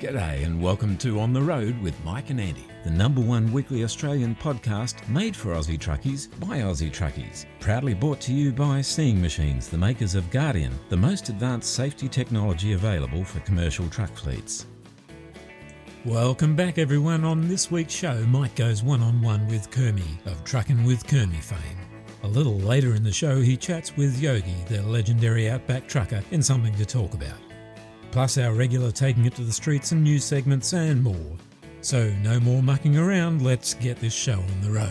G'day and welcome to On The Road with Mike and Andy, the number one weekly Australian podcast made for Aussie truckies by Aussie truckies. Proudly brought to you by Seeing Machines, the makers of Guardian, the most advanced safety technology available for commercial truck fleets. Welcome back everyone. On this week's show, Mike goes one-on-one with Kermie of Trucking with Kermie fame. A little later in the show, he chats with Yogi, the legendary Outback trucker, in something to talk about. Plus our regular Taking It to the Streets and news segments and more. So no more mucking around, let's get this show on the road.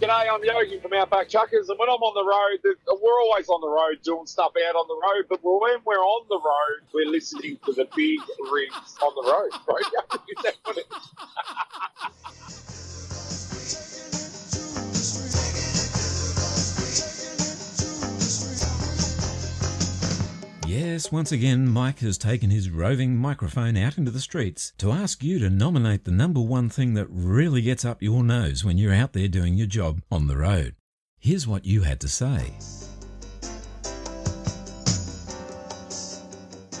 G'day, I'm Yogi from Outback Chuckers, and when I'm on the road, we're always on the road doing stuff out on the road, but when we're on the road, we're listening to the big rigs on the road, right? Is that what it is? Yes, once again, Mike has taken his roving microphone out into the streets to ask you to nominate the number one thing that really gets up your nose when you're out there doing your job on the road. Here's what you had to say.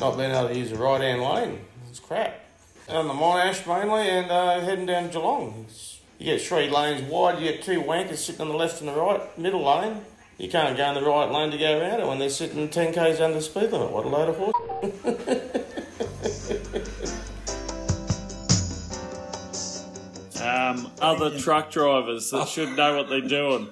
Not being able to use the right-hand lane. It's crap. Out on the Monash mainly and heading down Geelong. You get three lanes wide, you get two wankers sitting on the left and the right, middle lane. You can't go in the right lane to go around it when they're sitting 10 k's under the speed limit. What a load of horse. Other truck drivers that should know what they're doing.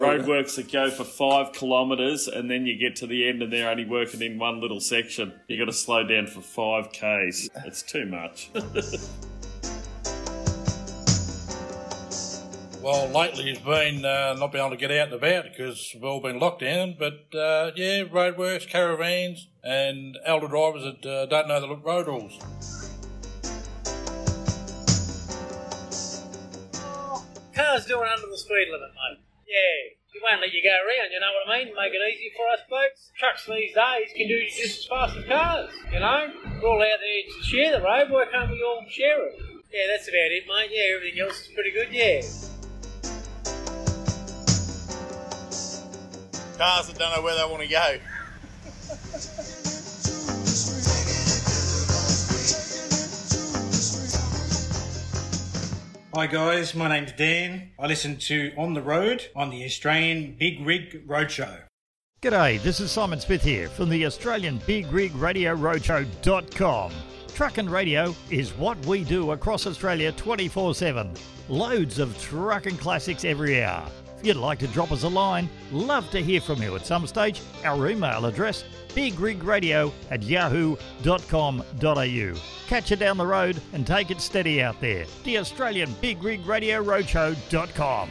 Roadworks that go for 5 kilometres and then you get to the end and they're only working in one little section. You've got to slow down for 5 k's. It's too much. Well, lately it's been not being able to get out and about because we've all been locked down. But, yeah, roadworks, caravans and elder drivers that don't know the road rules. Cars doing under the speed limit, mate. Yeah, we won't let you go around, you know what I mean? Make it easy for us folks. Trucks these days can do just as fast as cars, you know? We're all out there to share the road. Why can't we all share it? Yeah, that's about it, mate. Yeah, everything else is pretty good, yeah. Cars that don't know where they want to go. Hi guys, my name's Dan. I listen to On The Road on the Australian Big Rig Roadshow. G'day, this is Simon Smith here from the Australian Big Rig Radio Roadshow.com. Truckin' Radio is what we do across Australia 24-7. Loads of trucking classics every hour. If you'd like to drop us a line, love to hear from you at some stage. Our email address, bigrigradio@yahoo.com.au. Catch you down the road and take it steady out there. The Australian Big Rig Radio Roadshow.com.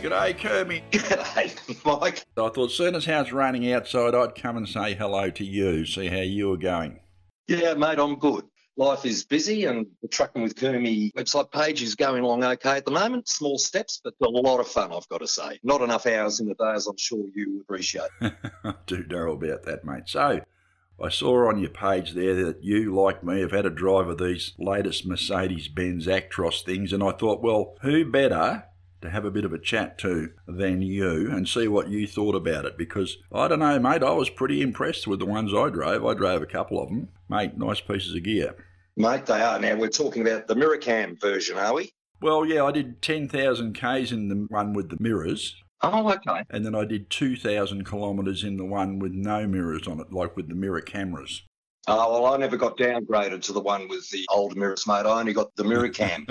G'day, Kermie. G'day, Mike. I thought, soon as how it's raining outside, I'd come and say hello to you, see how you were going. Yeah, mate, I'm good. Life is busy and the Trucking with Kermie website page is going along okay at the moment. Small steps, but a lot of fun, I've got to say. Not enough hours in the day, as I'm sure you appreciate. I do know about that, mate. So, I saw on your page there that you, like me, have had a drive of these latest Mercedes-Benz Actros things, and I thought, well, who better to have a bit of a chat to than you and see what you thought about it, because I don't know, mate, I was pretty impressed with the ones I drove. I drove a couple of them. Mate, nice pieces of gear. Mate, they are. Now, we're talking about the mirror cam version, are we? Well, yeah, I did 10,000 Ks in the one with the mirrors. Oh, okay. And then I did 2,000 kilometres in the one with no mirrors on it, like with the mirror cameras. Oh, well, I never got downgraded to the one with the old mirrors, mate. I only got the mirror cam.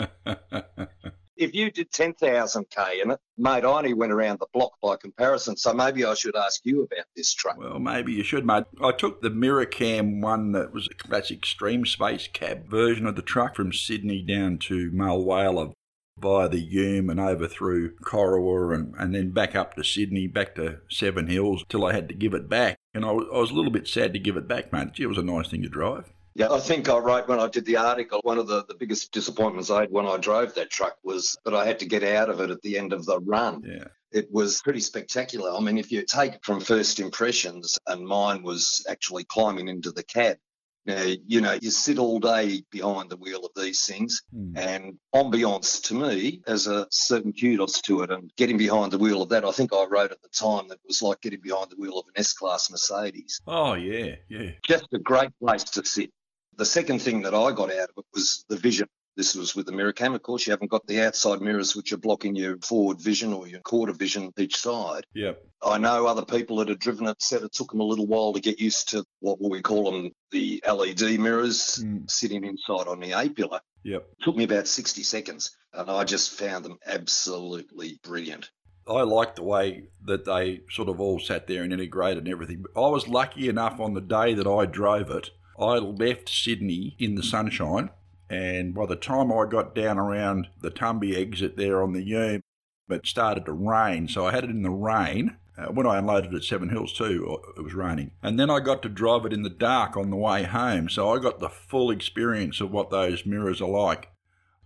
If you did 10,000 K in it, mate, I only went around the block by comparison, so maybe I should ask you about this truck. Well, maybe you should, mate. I took the mirror cam one that was a classic Extreme Space Cab version of the truck from Sydney down to Mulwala via the Hume and over through Corowa and then back up to Sydney, back to Seven Hills, till I had to give it back. And I was a little bit sad to give it back, mate. Gee, it was a nice thing to drive. Yeah, I think I wrote when I did the article, one of the biggest disappointments I had when I drove that truck was that I had to get out of it at the end of the run. Yeah. It was pretty spectacular. I mean, if you take from first impressions, and mine was actually climbing into the cab. Now, you know, you sit all day behind the wheel of these things, and ambiance to me has a certain kudos to it. And getting behind the wheel of that, I think I wrote at the time that it was like getting behind the wheel of an S-Class Mercedes. Oh, yeah, yeah. Just a great place to sit. The second thing that I got out of it was the vision. This was with the mirror cam. Of course, you haven't got the outside mirrors which are blocking your forward vision or your quarter vision each side. Yep. I know other people that have driven it said it took them a little while to get used to what we call them the LED mirrors sitting inside on the A-pillar. Yep. It took me about 60 seconds, and I just found them absolutely brilliant. I liked the way that they sort of all sat there and integrated and everything. I was lucky enough on the day that I drove it, I left Sydney in the sunshine. And by the time I got down around the Tumby exit there on the Hume, it started to rain. So I had it in the rain. When I unloaded at Seven Hills too, it was raining. And then I got to drive it in the dark on the way home. So I got the full experience of what those mirrors are like.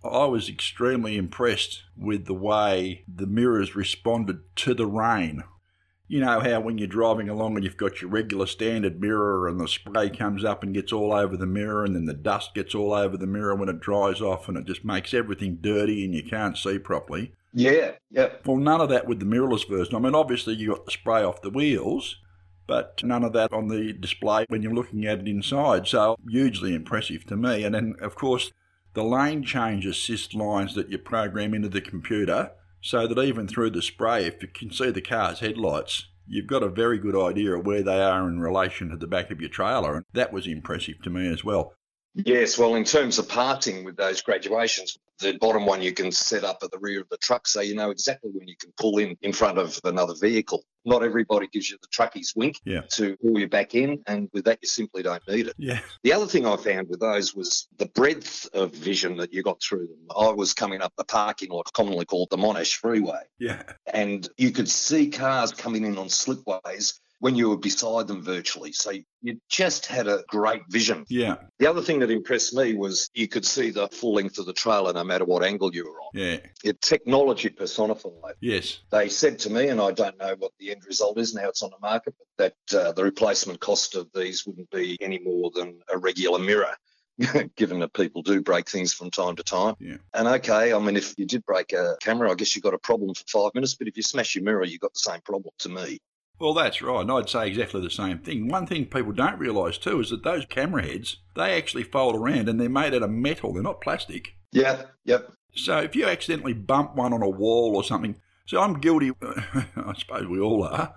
I was extremely impressed with the way the mirrors responded to the rain. You know how when you're driving along and you've got your regular standard mirror and the spray comes up and gets all over the mirror, and then the dust gets all over the mirror when it dries off and it just makes everything dirty and you can't see properly? Yeah, yeah. Well, none of that with the mirrorless version. I mean, obviously you got the spray off the wheels, but none of that on the display when you're looking at it inside. So hugely impressive to me. And then, of course, the lane change assist lines that you program into the computer, so that even through the spray, if you can see the car's headlights, you've got a very good idea of where they are in relation to the back of your trailer. And that was impressive to me as well. Yes, well, in terms of parting with those graduations, the bottom one you can set up at the rear of the truck so you know exactly when you can pull in front of another vehicle. Not everybody gives you the truckie's wink to pull you back in, and with that you simply don't need it. Yeah. The other thing I found with those was the breadth of vision that you got through them. I was coming up the parking lot, commonly called the Monash Freeway, and you could see cars coming in on slipways when you were beside them virtually. So you just had a great vision. Yeah. The other thing that impressed me was you could see the full length of the trailer no matter what angle you were on. Yeah. It technology personified. Yes. They said to me, and I don't know what the end result is now it's on the market, but that the replacement cost of these wouldn't be any more than a regular mirror, given that people do break things from time to time. Yeah. And okay, I mean, if you did break a camera, I guess you got a problem for 5 minutes, but if you smash your mirror, you got the same problem to me. Well, that's right, and I'd say exactly the same thing. One thing people don't realise too is that those camera heads, they actually fold around and they're made out of metal, they're not plastic. Yeah, yep. So if you accidentally bump one on a wall or something, so I'm guilty, I suppose we all are,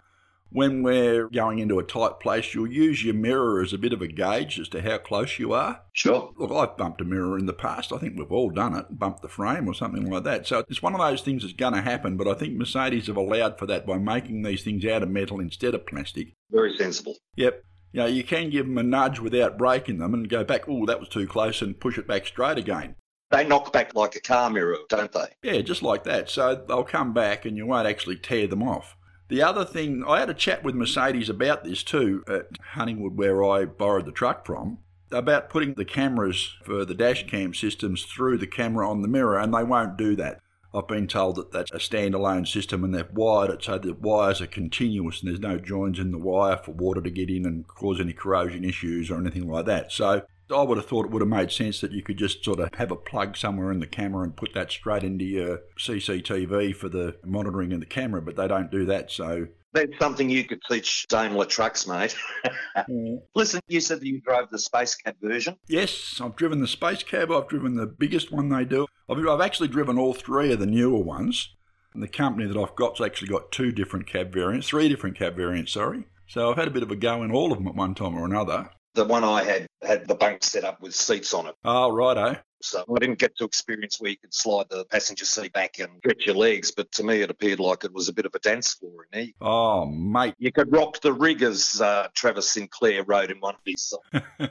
when we're going into a tight place, you'll use your mirror as a bit of a gauge as to how close you are. Sure. Look, I've bumped a mirror in the past. I think we've all done it, bumped the frame or something like that. So it's one of those things that's going to happen, but I think Mercedes have allowed for that by making these things out of metal instead of plastic. Very sensible. Yep. You know, you can give them a nudge without breaking them and go back, oh, that was too close, and push it back straight again. They knock back like a car mirror, don't they? Yeah, just like that. So they'll come back and you won't actually tear them off. The other thing, I had a chat with Mercedes about this too at Huntingwood, where I borrowed the truck from, about putting the cameras for the dash cam systems through the camera on the mirror, and they won't do that. I've been told that that's a standalone system and they've wired it so the wires are continuous and there's no joins in the wire for water to get in and cause any corrosion issues or anything like that. So I would have thought it would have made sense that you could just sort of have a plug somewhere in the camera and put that straight into your CCTV for the monitoring of the camera, but they don't do that, so... That's something you could teach Daimler trucks, mate. Listen, you said that you drove the Space Cab version. Yes, I've driven the Space Cab. I've driven the biggest one they do. I've actually driven all three of the newer ones. And the company that I've got's actually got three different cab variants. So I've had a bit of a go in all of them at one time or another. The one I had the bunk set up with seats on it. Oh, righto. So I didn't get to experience where you could slide the passenger seat back and stretch your legs, but to me it appeared like it was a bit of a dance floor in there. Oh, mate. You could rock the rig, as Travis Sinclair wrote in one of his songs. Well,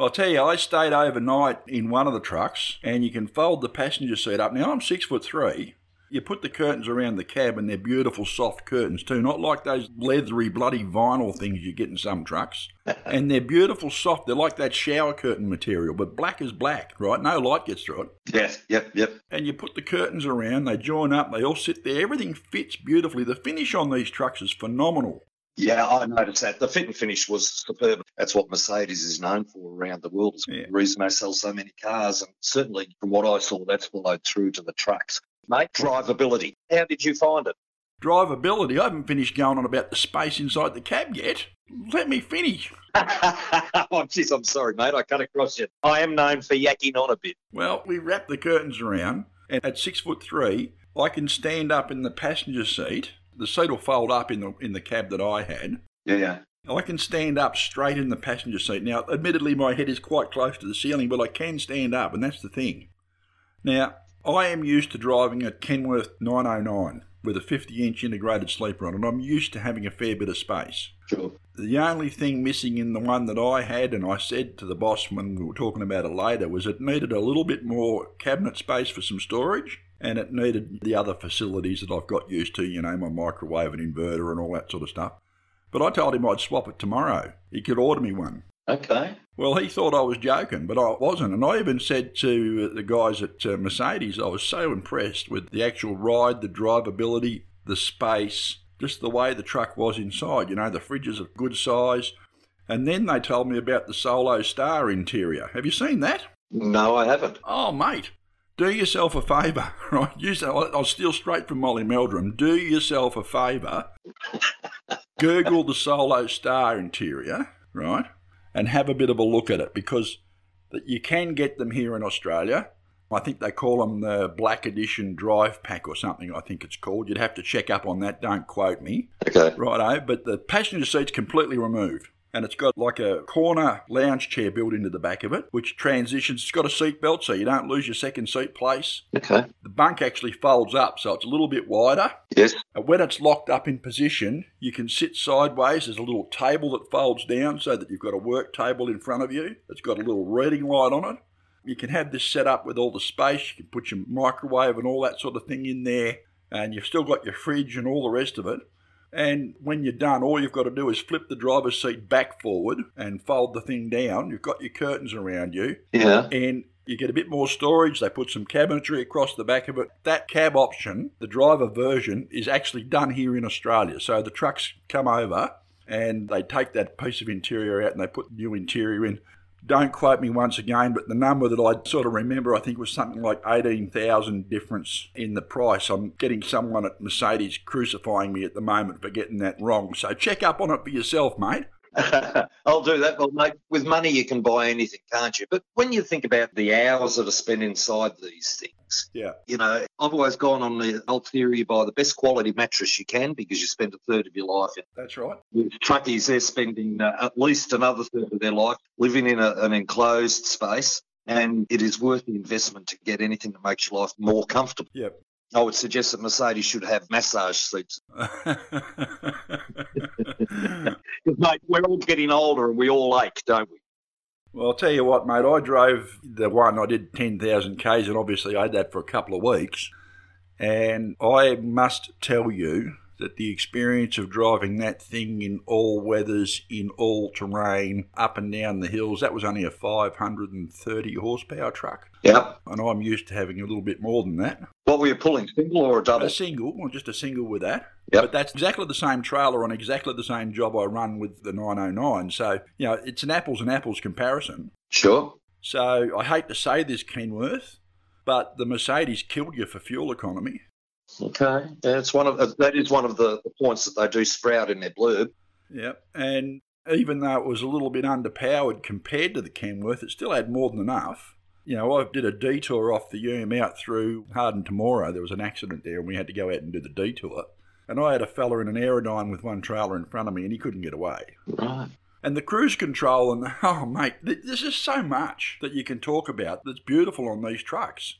I'll tell you, I stayed overnight in one of the trucks, and you can fold the passenger seat up. Now, I'm 6'3". You put the curtains around the cab and they're beautiful soft curtains too, not like those leathery bloody vinyl things you get in some trucks. And they're beautiful soft. They're like that shower curtain material, but black is black, right? No light gets through it. Yes, yep. And you put the curtains around, they join up, they all sit there. Everything fits beautifully. The finish on these trucks is phenomenal. Yeah, I noticed that. The fit and finish was superb. That's what Mercedes is known for around the world. It's the reason they sell so many cars. And certainly, from what I saw, that's followed through to the trucks. Mate, drivability. How did you find it? Drivability? I haven't finished going on about the space inside the cab yet. Let me finish. Oh, geez, I'm sorry, mate. I cut across you. I am known for yakking on a bit. Well, we wrap the curtains around, and at 6'3", I can stand up in the passenger seat. The seat will fold up in the cab that I had. Yeah. I can stand up straight in the passenger seat. Now, admittedly, my head is quite close to the ceiling, but I can stand up, and that's the thing. Now, I am used to driving a Kenworth 909 with a 50-inch integrated sleeper on, and I'm used to having a fair bit of space. Sure. The only thing missing in the one that I had, and I said to the boss when we were talking about it later, was it needed a little bit more cabinet space for some storage. And it needed the other facilities that I've got used to, you know, my microwave and inverter and all that sort of stuff. But I told him I'd swap it tomorrow. He could order me one. Okay. Well, he thought I was joking, but I wasn't. And I even said to the guys at Mercedes, I was so impressed with the actual ride, the drivability, the space, just the way the truck was inside. You know, the fridge is of good size. And then they told me about the Solo Star interior. Have you seen that? No, I haven't. Oh, mate. Do yourself a favour, right? I'll steal straight from Molly Meldrum. Do yourself a favour. Google the Solo Star interior, right? And have a bit of a look at it, because you can get them here in Australia. I think they call them the Black Edition Drive Pack or something, I think it's called. You'd have to check up on that. Don't quote me. Okay. Righto. But the passenger seat's completely removed. And it's got like a corner lounge chair built into the back of it, which transitions. It's got a seat belt so you don't lose your second seat place. Okay. The bunk actually folds up, so it's a little bit wider. Yes. And when it's locked up in position, you can sit sideways. There's a little table that folds down so that you've got a work table in front of you. It's got a little reading light on it. You can have this set up with all the space. You can put your microwave and all that sort of thing in there. And you've still got your fridge and all the rest of it. And when you're done, all you've got to do is flip the driver's seat back forward and fold the thing down. You've got your curtains around you. Yeah. And you get a bit more storage. They put some cabinetry across the back of it. That cab option, the driver version, is actually done here in Australia. So the trucks come over and they take that piece of interior out and they put new interior in. Don't quote me once again, but the number that I sort of remember, I think, was something like 18,000 difference in the price. I'm getting someone at Mercedes crucifying me at the moment for getting that wrong. So check up on it for yourself, mate. I'll do that. Well, mate, with money you can buy anything, can't you? But when you think about the hours that are spent inside these things, yeah, you know, I've always gone on the old theory, buy the best quality mattress you can because you spend a third of your life in. That's right. With truckies, they're spending at least another third of their life living in an enclosed space, and it is worth the investment to get anything that makes your life more comfortable. Yep. I would suggest that Mercedes should have massage seats. Mate, we're all getting older and we all ache, don't we? Well, I'll tell you what, mate, I drove the one, I did 10,000 Ks, and obviously I had that for a couple of weeks. And I must tell you that the experience of driving that thing in all weathers, in all terrain, up and down the hills, that was only a 530 horsepower truck. Yep. And I'm used to having a little bit more than that. What were you pulling, single or a double? A single, well, just a single with that. Yep. But that's exactly the same trailer on exactly the same job I run with the 909. So, you know, it's an apples and apples comparison. Sure. So I hate to say this, Kenworth, but the Mercedes killed you for fuel economy. Okay. That's one of the points that they do sprout in their blurb. Yeah. And even though it was a little bit underpowered compared to the Kenworth, it still had more than enough. You know, I did a detour off the Hume out through Harden to Morro. There was an accident there and we had to go out and do the detour. And I had a fella in an Aerodyne with one trailer in front of me and he couldn't get away. Right. And the cruise control and, oh, mate, there's just so much that you can talk about that's beautiful on these trucks.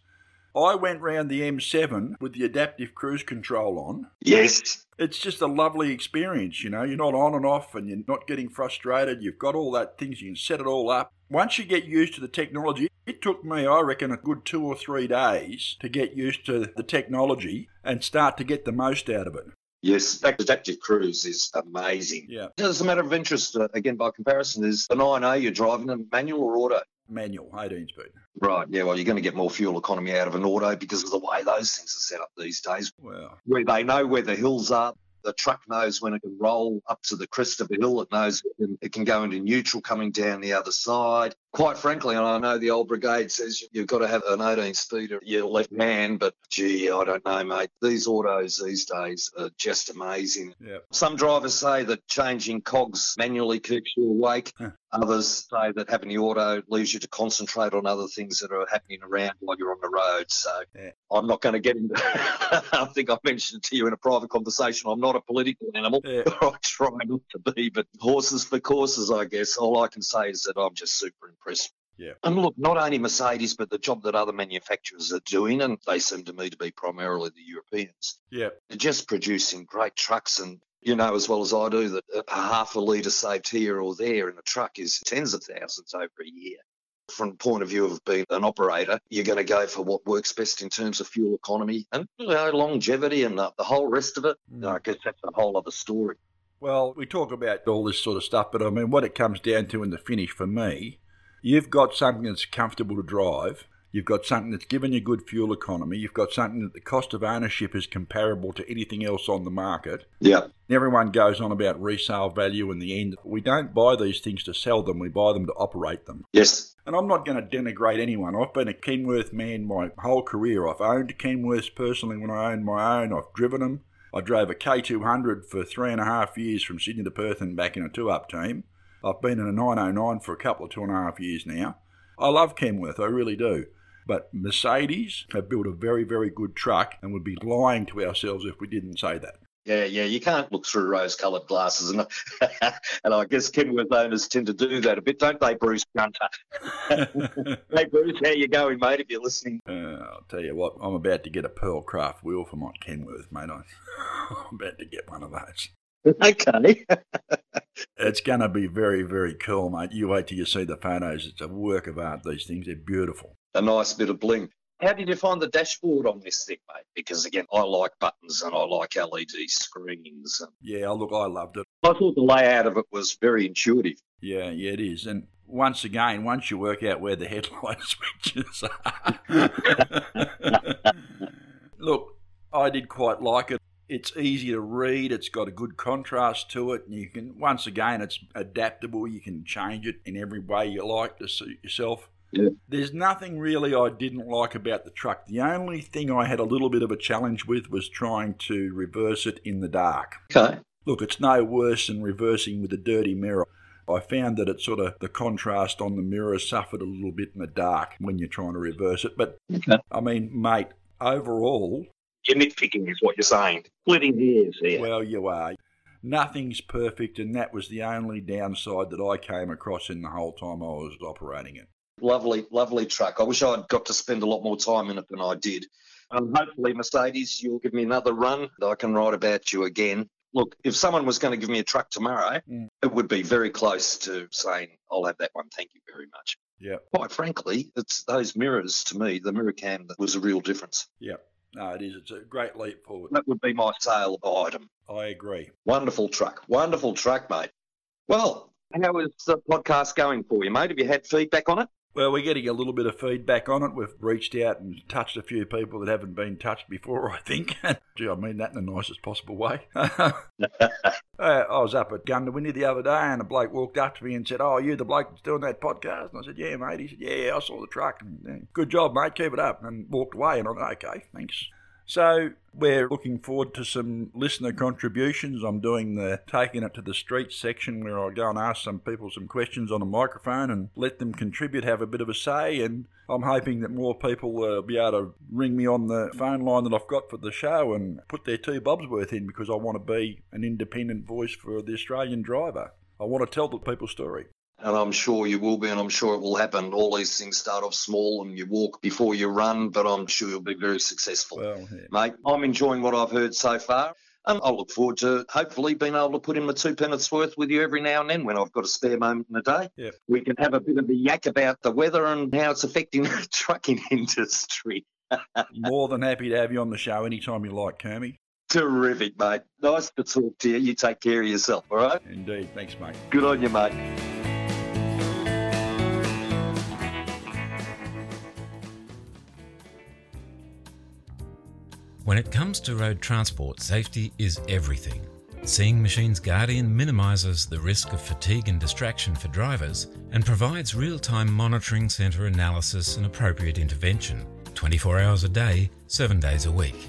I went round the M7 with the adaptive cruise control on. Yes. It's just a lovely experience, you know. You're not on and off and you're not getting frustrated. You've got all that things. You can set it all up. Once you get used to the technology, it took me, I reckon, a good 2 or 3 days to get used to the technology and start to get the most out of it. Yes, that adaptive cruise is amazing. Yeah. As a matter of interest, again, by comparison, is the 9A you're driving a manual or auto? Manual, 18 speed. Right, yeah, well, you're going to get more fuel economy out of an auto because of the way those things are set up these days. Wow. Where they know where the hills are. The truck knows when it can roll up to the crest of a hill. It knows it can go into neutral coming down the other side. Quite frankly, and I know the old brigade says you've got to have an 18-speeder at your left hand, but gee, I don't know, mate. These autos these days are just amazing. Yep. Some drivers say that changing cogs manually keeps you awake. Huh. Others say that having the auto leaves you to concentrate on other things that are happening around while you're on the road. So yeah. I'm not going to get into I think I mentioned it to you in a private conversation. I'm not a political animal. Yeah. I try not to be, but horses for courses, I guess. All I can say is that I'm just super impressed. Yeah. And look, not only Mercedes, but the job that other manufacturers are doing, and they seem to me to be primarily the Europeans. Yeah. They're just producing great trucks, and you know as well as I do that a half a litre saved here or there in a truck is tens of thousands over a year. From the point of view of being an operator, you're going to go for what works best in terms of fuel economy and, you know, longevity and the whole rest of it. Mm. I guess that's a whole other story. Well, we talk about all this sort of stuff, but I mean, what it comes down to in the finish for me, you've got something that's comfortable to drive. You've got something that's given you good fuel economy. You've got something that the cost of ownership is comparable to anything else on the market. Yeah. Everyone goes on about resale value in the end. We don't buy these things to sell them. We buy them to operate them. Yes. And I'm not going to denigrate anyone. I've been a Kenworth man my whole career. I've owned Kenworths personally when I owned my own. I've driven them. I drove a K200 for 3.5 years from Sydney to Perth and back in a two-up team. I've been in a 909 for a couple of 2.5 years now. I love Kenworth. I really do. But Mercedes have built a very, very good truck and would be lying to ourselves if we didn't say that. Yeah, you can't look through rose-coloured glasses. And I guess Kenworth owners tend to do that a bit, don't they, Bruce Gunter? Hey, Bruce, how you going, mate, if you're listening? I'll tell you what, I'm about to get a Pearl Craft wheel for my Kenworth, mate. I'm about to get one of those. Okay. It's going to be very, very cool, mate. You wait till you see the photos. It's a work of art, these things. They're beautiful. A nice bit of bling. How did you find the dashboard on this thing, mate? Because, again, I like buttons and I like LED screens. And yeah, look, I loved it. I thought the layout of it was very intuitive. Yeah, it is. And once again, once you work out where the headlight switches are. Look, I did quite like it. It's easy to read. It's got a good contrast to it. And you can, once again, it's adaptable. You can change it in every way you like to suit yourself. Yeah. There's nothing really I didn't like about the truck. The only thing I had a little bit of a challenge with was trying to reverse it in the dark. Okay. Look, it's no worse than reversing with a dirty mirror. I found that it's sort of the contrast on the mirror suffered a little bit in the dark when you're trying to reverse it. But, okay. I mean, mate, overall, you're nitpicking is what you're saying. Splitting hairs here. Well, you are. Nothing's perfect, and that was the only downside that I came across in the whole time I was operating it. Lovely, lovely truck. I wish I'd got to spend a lot more time in it than I did. Hopefully, Mercedes, you'll give me another run that I can write about you again. Look, if someone was going to give me a truck tomorrow, it would be very close to saying, I'll have that one, thank you very much. Yeah. Quite frankly, it's those mirrors to me, the mirror cam, that was a real difference. Yeah. No, it is. It's a great leap forward. That would be my sale item. I agree. Wonderful truck, mate. Well, how is the podcast going for you, mate? Have you had feedback on it? Well, we're getting a little bit of feedback on it. We've reached out and touched a few people that haven't been touched before, I think. Gee, I mean that in the nicest possible way. I was up at Gundawindi the other day and a bloke walked up to me and said, oh, are you the bloke that's doing that podcast? And I said, yeah, mate. He said, yeah, I saw the truck. And, yeah, good job, mate. Keep it up. And walked away and I said, okay, thanks. So we're looking forward to some listener contributions. I'm doing the Taking It to the Street section where I'll go and ask some people some questions on a microphone and let them contribute, have a bit of a say, and I'm hoping that more people will be able to ring me on the phone line that I've got for the show and put their two bobs worth in because I want to be an independent voice for the Australian driver. I want to tell the people's story. and I'm sure you will be, and I'm sure it will happen. All these things start off small and you walk before you run, but I'm sure you'll be very successful. Well, yeah. Mate, I'm enjoying what I've heard so far, and I'll look forward to hopefully being able to put in my 2 pennies worth with you every now and then when I've got a spare moment in the day. Yeah. We can have a bit of a yak about the weather and how it's affecting the trucking industry. More than happy to have you on the show anytime you like, Kermie. Terrific, mate. Nice to talk to you. You take care of yourself, all right? Indeed. Thanks, mate. Good on you, mate. When it comes to road transport, safety is everything. Seeing Machines Guardian minimises the risk of fatigue and distraction for drivers and provides real-time monitoring centre analysis and appropriate intervention, 24 hours a day, 7 days a week.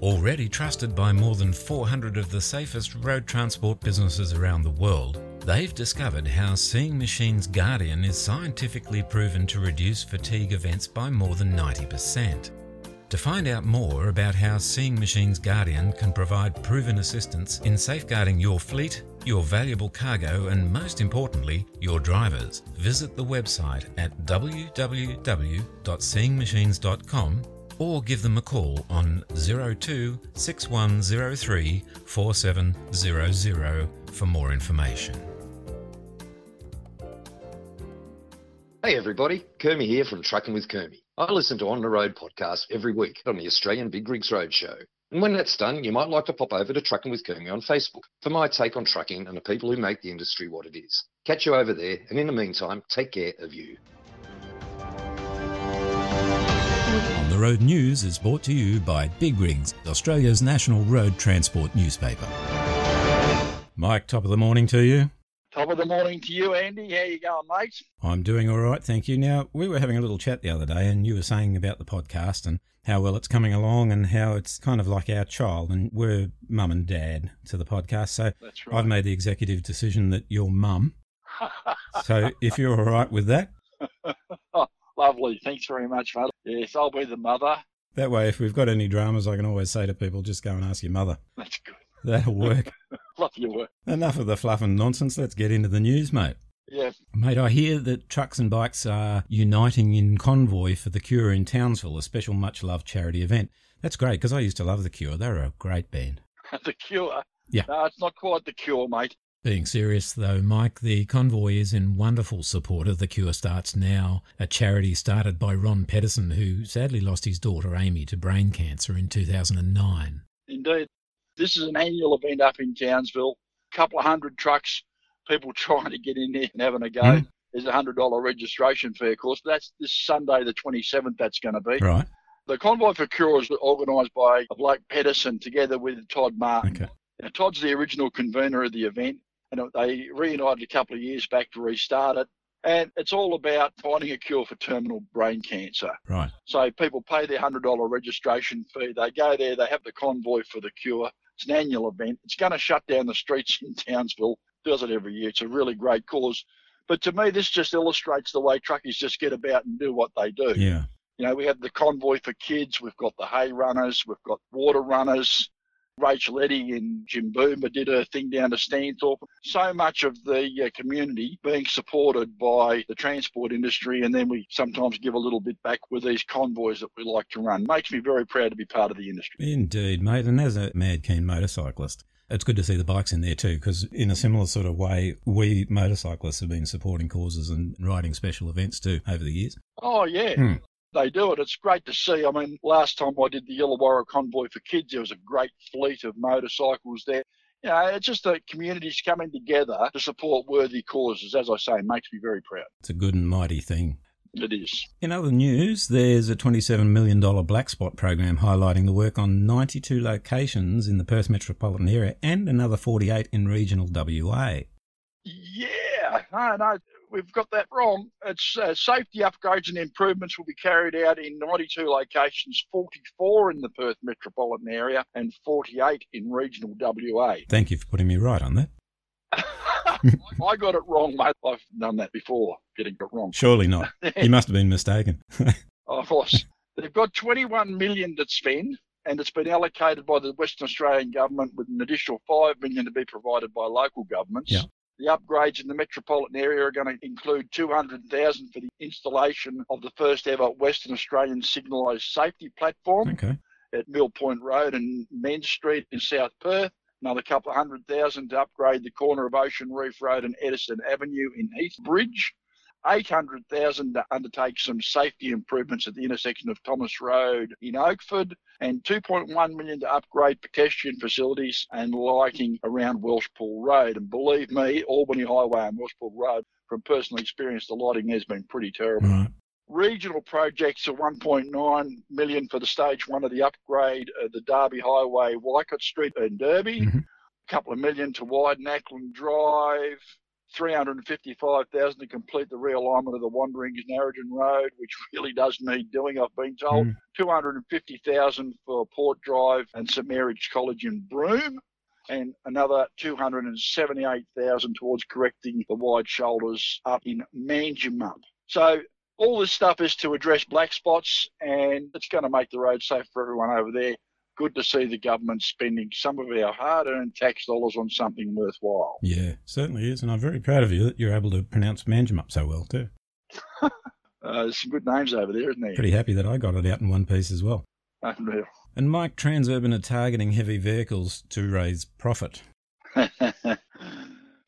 Already trusted by more than 400 of the safest road transport businesses around the world, they've discovered how Seeing Machines Guardian is scientifically proven to reduce fatigue events by more than 90%. To find out more about how Seeing Machines Guardian can provide proven assistance in safeguarding your fleet, your valuable cargo, and most importantly, your drivers, visit the website at www.seeingmachines.com or give them a call on 02 6103 4700 for more information. Hey everybody, Kermie here from Trucking with Kermie. I listen to On The Road podcast every week on the Australian Big Rigs Roadshow. And when that's done, you might like to pop over to Trucking with Kermie on Facebook for my take on trucking and the people who make the industry what it is. Catch you over there, and in the meantime, take care of you. On the Road News is brought to you by Big Rigs, Australia's national road transport newspaper. Mike, top of the morning to you. Top of the morning to you, Andy. How you going, mate? I'm doing all right, thank you. Now, we were having a little chat the other day and you were saying about the podcast and how well it's coming along and how it's kind of like our child and we're mum and dad to the podcast. So that's right. I've made the executive decision that you're mum. So if you're all right with that. Lovely. Thanks very much, mate. Yes, I'll be the mother. That way, if we've got any dramas, I can always say to people, just go and ask your mother. That's good. That'll work. Love your work. Enough of the fluff and nonsense. Let's get into the news, mate. Yeah. Mate, I hear that trucks and bikes are uniting in convoy for The Cure in Townsville, a special much-loved charity event. That's great, because I used to love The Cure. They were a great band. The Cure? Yeah. No, it's not quite The Cure, mate. Being serious though, Mike, the convoy is in wonderful support of The Cure Starts Now, a charity started by Ron Pedersen, who sadly lost his daughter Amy to brain cancer in 2009. Indeed. This is an annual event up in Townsville. A couple of hundred trucks, people trying to get in there and having a go. Mm. There's a $100 registration fee, of course. That's this Sunday the 27th that's going to be. Right. The Convoy for Cure is organised by a bloke Pedersen together with Todd Martin. Okay. Now, Todd's the original convener of the event. And they reunited a couple of years back to restart it. And it's all about finding a cure for terminal brain cancer. Right. So people pay their $100 registration fee. They go there. They have the Convoy for the Cure. It's an annual event. It's going to shut down the streets in Townsville. Does it every year. It's a really great cause. But to me, this just illustrates the way truckies just get about and do what they do. Yeah. You know, we have the Convoy for Kids. We've got the Hay Runners. We've got Water Runners. Rachel Eddy in Jimboomba did her thing down to Stanthorpe. So much of the community being supported by the transport industry, and then we sometimes give a little bit back with these convoys that we like to run. Makes me very proud to be part of the industry. Indeed, mate. And as a mad keen motorcyclist, it's good to see the bikes in there too, because in a similar sort of way, we motorcyclists have been supporting causes and riding special events too over the years. Oh, yeah. Hmm. They do it. It's great to see. I mean, last time I did the Illawarra Convoy for Kids, there was a great fleet of motorcycles there. You know, it's just the communities coming together to support worthy causes. As I say, makes me very proud. It's a good and mighty thing. It is. In other news, there's a $27 million Black Spot program highlighting the work on 92 locations in the Perth metropolitan area and another 48 in regional WA. Yeah, no. We've got that wrong. It's safety upgrades and improvements will be carried out in 92 locations, 44 in the Perth metropolitan area and 48 in regional WA. Thank you for putting me right on that. I got it wrong, mate. I've done that before, getting it wrong. Surely not. You must have been mistaken. Of course. They've got $21 million to spend, and it's been allocated by the Western Australian government with an additional $5 million to be provided by local governments. Yeah. The upgrades in the metropolitan area are going to include $200,000 for the installation of the first ever Western Australian signalised safety platform at Mill Point Road and Men's Street in South Perth. Another couple of $100,000 to upgrade the corner of Ocean Reef Road and Edison Avenue in Heathbridge. $800,000 to undertake some safety improvements at the intersection of Thomas Road in Oakford, and $2.1 million to upgrade pedestrian facilities and lighting around Welshpool Road. And believe me, Albany Highway and Welshpool Road, from personal experience, the lighting there has been pretty terrible. Right. Regional projects are $1.9 million for the stage one of the upgrade of the Derby Highway, Wycott Street and Derby, a couple of million to widen Ackland Drive, $355,000 to complete the realignment of the Wanderings Narragin Road, which really does need doing, I've been told. $250,000 for Port Drive and St Mary's College in Broome, and another $278,000 towards correcting the wide shoulders up in Manjimup. So all this stuff is to address black spots, and it's going to make the road safe for everyone over there. Good to see the government spending some of our hard-earned tax dollars on something worthwhile. Yeah, certainly is, and I'm very proud of you that you're able to pronounce Manjimup so well too. There's some good names over there, isn't there? Pretty happy that I got it out in one piece as well. Unreal. And Mike, Transurban are targeting heavy vehicles to raise profit.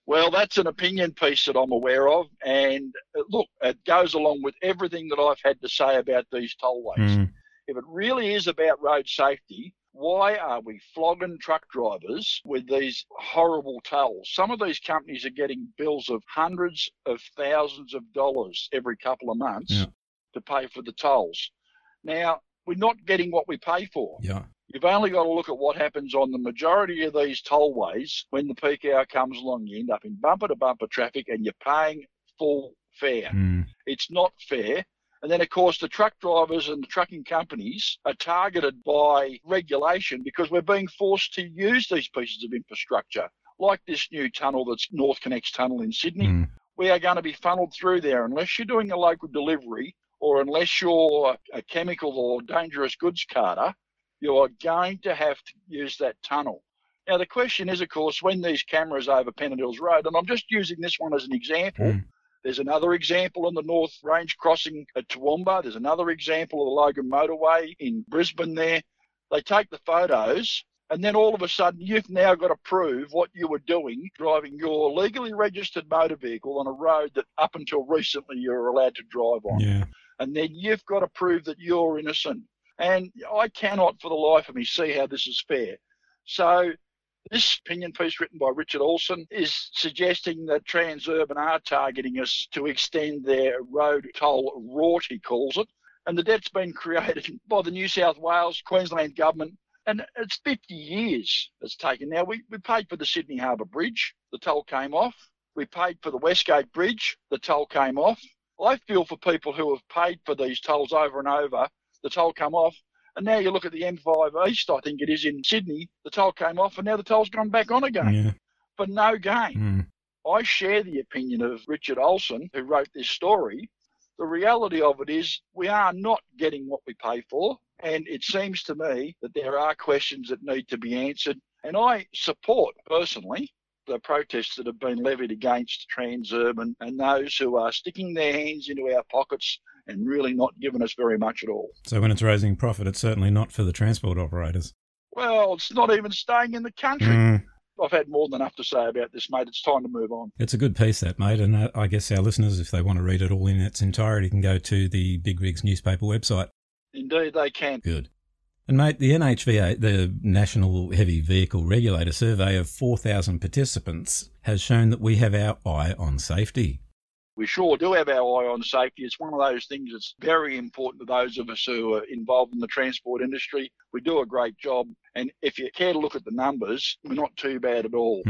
Well, that's an opinion piece that I'm aware of, and look, it goes along with everything that I've had to say about these tollways. If it really is about road safety, why are we flogging truck drivers with these horrible tolls? Some of these companies are getting bills of hundreds of thousands of dollars every couple of months to pay for the tolls. Now, we're not getting what we pay for. You've only got to look at what happens on the majority of these tollways. When the peak hour comes along, you end up in bumper-to-bumper traffic and you're paying full fare. It's not fair. And then, of course, the truck drivers and the trucking companies are targeted by regulation because we're being forced to use these pieces of infrastructure, like this new tunnel that's NorthConnex Tunnel in Sydney. We are going to be funnelled through there unless you're doing a local delivery or unless you're a chemical or dangerous goods carter, you are going to have to use that tunnel. Now, the question is, of course, when these cameras over Pennant Hills Road, and I'm just using this one as an example, there's another example on the North Range Crossing at Toowoomba. There's another example of the Logan Motorway in Brisbane there. They take the photos, and then all of a sudden you've now got to prove what you were doing driving your legally registered motor vehicle on a road that up until recently you were allowed to drive on. And then you've got to prove that you're innocent. And I cannot for the life of me see how this is fair. So this opinion piece written by Richard Olson is suggesting that Transurban are targeting us to extend their road toll rort, he calls it, and the debt's been created by the New South Wales, Queensland government, and it's 50 years it's taken. Now, we paid for the Sydney Harbour Bridge, the toll came off. We paid for the Westgate Bridge, the toll came off. I feel for people who have paid for these tolls over and over, the toll come off. And now you look at the M5 East, I think it is, in Sydney, the toll came off and now the toll's gone back on again for no gain. I share the opinion of Richard Olson, who wrote this story. The reality of it is we are not getting what we pay for, and it seems to me that there are questions that need to be answered. And I support, personally, the protests that have been levied against Transurban and those who are sticking their hands into our pockets and really not giving us very much at all. So when it's raising profit, it's certainly not for the transport operators. Well, it's not even staying in the country. I've had more than enough to say about this, mate. It's time to move on. It's a good piece, that, mate. And I guess our listeners, if they want to read it all in its entirety, can go to the Big Rigs newspaper website. Indeed, they can. Good. And, mate, the NHVA, the National Heavy Vehicle Regulator survey of 4,000 participants has shown that we have our eye on safety. We sure do have our eye on safety. It's one of those things that's very important to those of us who are involved in the transport industry. We do a great job. And if you care to look at the numbers, we're not too bad at all.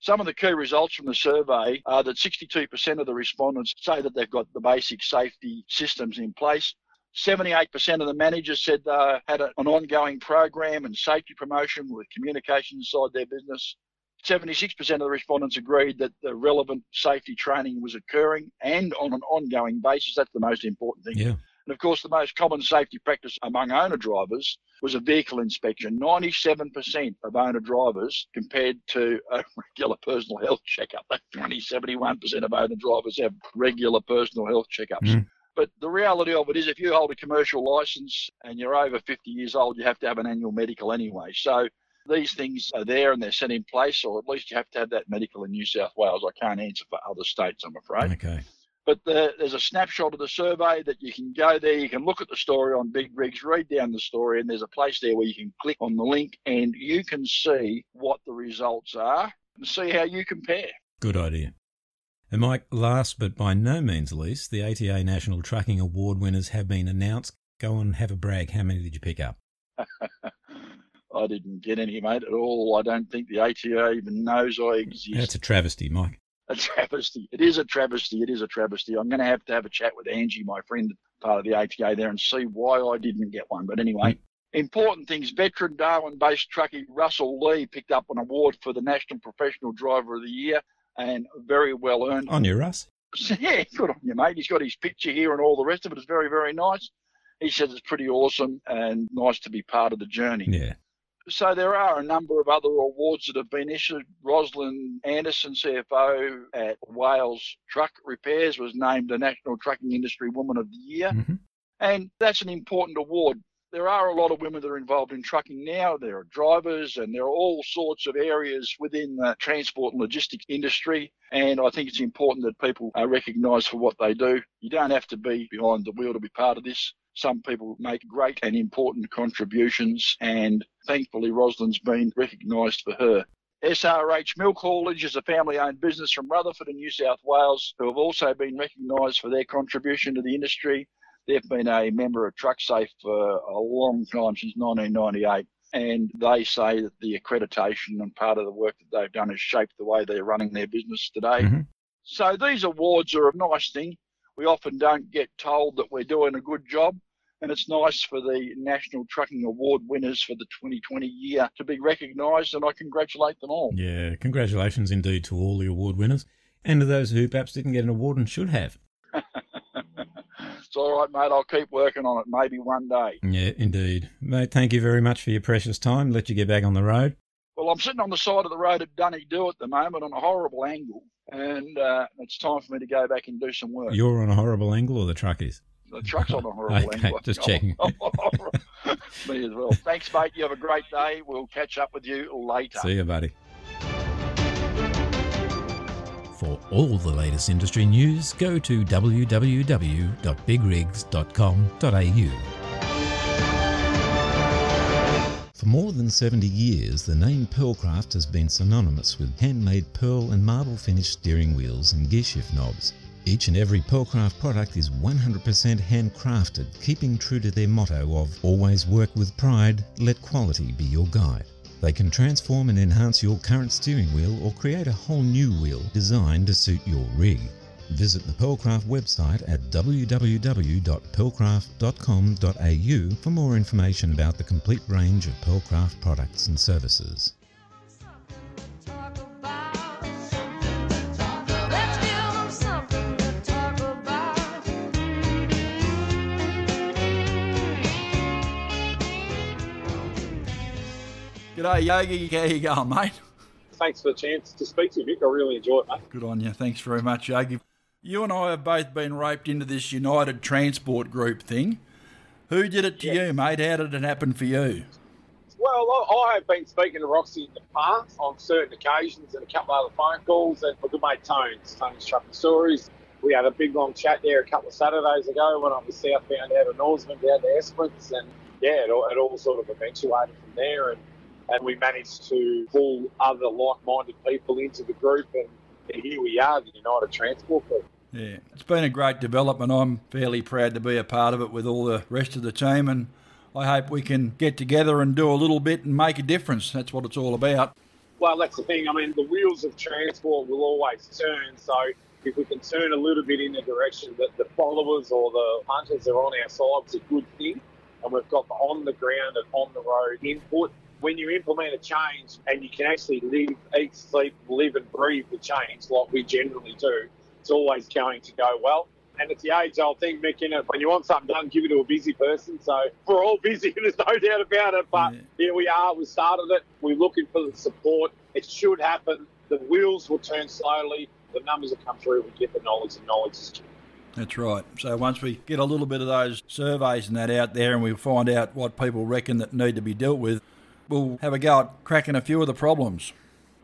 Some of the key results from the survey are that 62% of the respondents say that they've got the basic safety systems in place. 78% of the managers said they had an ongoing program and safety promotion with communication inside their business. 76% of the respondents agreed that the relevant safety training was occurring and on an ongoing basis. That's the most important thing. And of course, the most common safety practice among owner drivers was a vehicle inspection. 97% of owner drivers compared to a regular personal health checkup. That's 71% of owner drivers have regular personal health checkups. Mm. But the reality of it is, if you hold a commercial license and you're over 50 years old, you have to have an annual medical anyway. So these things are there and they're set in place, or at least you have to have that medical in New South Wales. I can't answer for other states, I'm afraid. Okay. But there's a snapshot of the survey that you can go there. You can look at the story on Big Rigs, read down the story, and there's a place there where you can click on the link and you can see what the results are and see how you compare. Good idea. And Mike, last but by no means least, the ATA National Trucking Award winners have been announced. Go and have a brag. How many did you pick up? I didn't get any, mate, at all. I don't think the ATA even knows I exist. That's a travesty, Mike. A travesty. It is a travesty. It is a travesty. I'm going to have a chat with Angie, my friend, part of the ATA there, and see why I didn't get one. But anyway, important things. Veteran Darwin-based truckie Russell Lee picked up an award for the National Professional Driver of the Year, and very well earned. On you, Russ. Yeah, good on you, mate. He's got his picture here and all the rest of it. It's very, very nice. He says it's pretty awesome and nice to be part of the journey. Yeah. So there are a number of other awards that have been issued. Roslyn Anderson, CFO at Wales Truck Repairs, was named the National Trucking Industry Woman of the Year. Mm-hmm. And that's an important award. There are a lot of women that are involved in trucking now. There are drivers and there are all sorts of areas within the transport and logistics industry. And I think it's important that people are recognised for what they do. You don't have to be behind the wheel to be part of this. Some people make great and important contributions, and thankfully Roslyn's been recognised for her. SRH Milk Haulage is a family-owned business from Rutherford in New South Wales who have also been recognised for their contribution to the industry. They've been a member of TruckSafe for a long time, since 1998, and they say that the accreditation and part of the work that they've done has shaped the way they're running their business today. Mm-hmm. So these awards are a nice thing. We often don't get told that we're doing a good job. And it's nice for the National Trucking Award winners for the 2020 year to be recognised, and I congratulate them all. Yeah, congratulations indeed to all the award winners, and to those who perhaps didn't get an award and should have. It's all right, mate. I'll keep working on it, maybe one day. Yeah, indeed. Mate, thank you very much for your precious time. Let you get back on the road. Well, I'm sitting on the side of the road at Dunny Doo at the moment on a horrible angle, and it's time for me to go back and do some work. You're on a horrible angle, or the truck is? The truck's on a horrible angle. Just checking. Me as well. Thanks, mate. You have a great day. We'll catch up with you later. See you, buddy. For all the latest industry news, go to www.bigrigs.com.au. For more than 70 years, the name Pearl Craft has been synonymous with handmade pearl and marble finished steering wheels and gearshift knobs. Each and every Pearlcraft product is 100% handcrafted, keeping true to their motto of always work with pride, let quality be your guide. They can transform and enhance your current steering wheel or create a whole new wheel designed to suit your rig. Visit the Pearlcraft website at www.pearlcraft.com.au for more information about the complete range of Pearlcraft products and services. G'day, Yogi. How you going, mate? Thanks for the chance to speak to you, Vic. I really enjoy it, mate. Good on you. Thanks very much, Yogi. You and I have both been roped into this United Transport Group thing. Who did it to you, mate? How did it happen for you? Well, I have been speaking to Roxy in the past on certain occasions and a couple of other phone calls, and my good mate Tony's Trucking Stories. We had a big, long chat there a couple of Saturdays ago when I was southbound out of Norseman down to Esperance, and, it all sort of eventuated from there, and we managed to pull other like-minded people into the group, and here we are, the United Transport Group. Yeah, it's been a great development. I'm fairly proud to be a part of it with all the rest of the team, and I hope we can get together and do a little bit and make a difference. That's what it's all about. Well, that's the thing. I mean, the wheels of transport will always turn, so if we can turn a little bit in the direction that the followers or the hunters are on our side, it's a good thing, and we've got the on-the-ground and on-the-road input. When you implement a change and you can actually live, eat, sleep, live and breathe the change like we generally do, it's always going to go well. And it's the age-old thing, Mick, you know, when you want something done, give it to a busy person. So we're all busy, there's no doubt about it. But here we are. We started it. We're looking for the support. It should happen. The wheels will turn slowly. The numbers will come through. We get the knowledge, and knowledge is key. That's right. So once we get a little bit of those surveys and that out there, and we find out what people reckon that need to be dealt with, we'll have a go at cracking a few of the problems.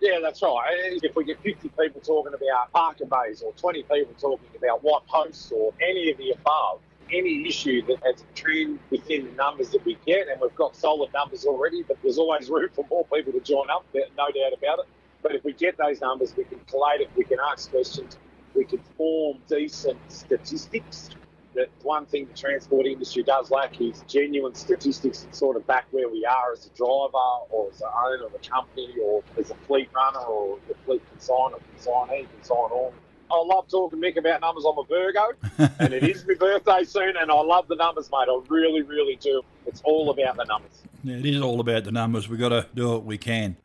Yeah, that's right. If we get 50 people talking about parking bays or 20 people talking about white posts or any of the above, any issue that has a trend within the numbers that we get, and we've got solid numbers already, but there's always room for more people to join up, no doubt about it. But if we get those numbers, we can collate it, we can ask questions, we can form decent statistics. That one thing the transport industry does lack is genuine statistics that sort of back where we are as a driver or as the owner of a company or as a fleet runner or the fleet consigner, consignee, consign-all. I love talking, Mick, about numbers. I'm a Virgo, and it is my birthday soon, and I love the numbers, mate. I really, really do. It's all about the numbers. Yeah, it is all about the numbers. We've got to do what we can.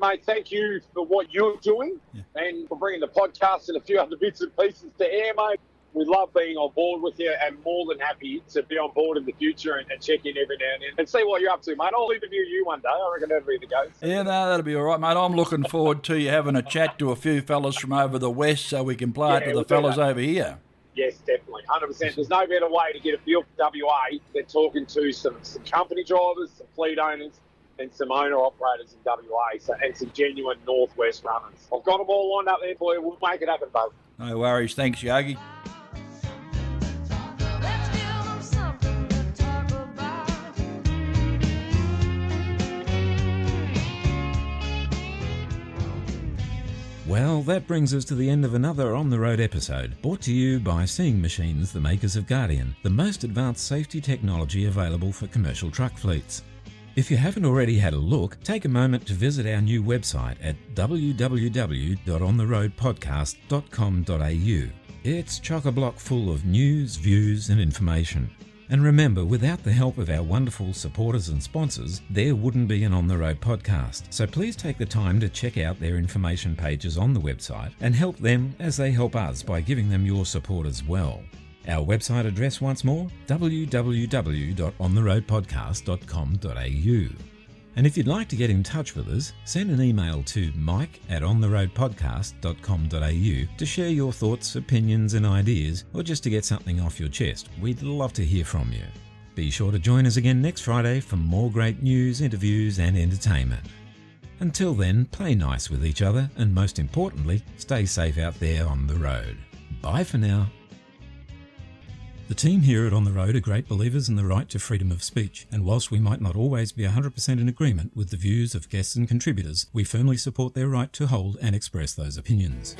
Mate, thank you for what you're doing and for bringing the podcast and a few other bits and pieces to air, mate. We love being on board with you and more than happy to be on board in the future and check in every now and then and see what you're up to, mate. I'll interview you one day. I reckon that'll be the go. Yeah, no, that'll be all right, mate. I'm looking forward to you having a chat to a few fellas from over the west so we can play it to the fellas over here. Yes, definitely, 100%. There's no better way to get a feel for WA than talking to some company drivers, some fleet owners, and some owner-operators in WA, and some genuine northwest runners. I've got them all lined up there for you. We'll make it happen, both. No worries. Thanks, Yogi. Well, that brings us to the end of another On The Road episode, brought to you by Seeing Machines, the makers of Guardian, the most advanced safety technology available for commercial truck fleets. If you haven't already had a look, take a moment to visit our new website at www.ontheroadpodcast.com.au. It's chock-a-block full of news, views and information. And remember, without the help of our wonderful supporters and sponsors, there wouldn't be an On The Road podcast. So please take the time to check out their information pages on the website and help them as they help us by giving them your support as well. Our website address once more, www.ontheroadpodcast.com.au. And if you'd like to get in touch with us, send an email to mike@ontheroadpodcast.com.au to share your thoughts, opinions and ideas, or just to get something off your chest. We'd love to hear from you. Be sure to join us again next Friday for more great news, interviews and entertainment. Until then, play nice with each other and most importantly, stay safe out there on the road. Bye for now. The team here at On The Road are great believers in the right to freedom of speech, and whilst we might not always be 100% in agreement with the views of guests and contributors, we firmly support their right to hold and express those opinions.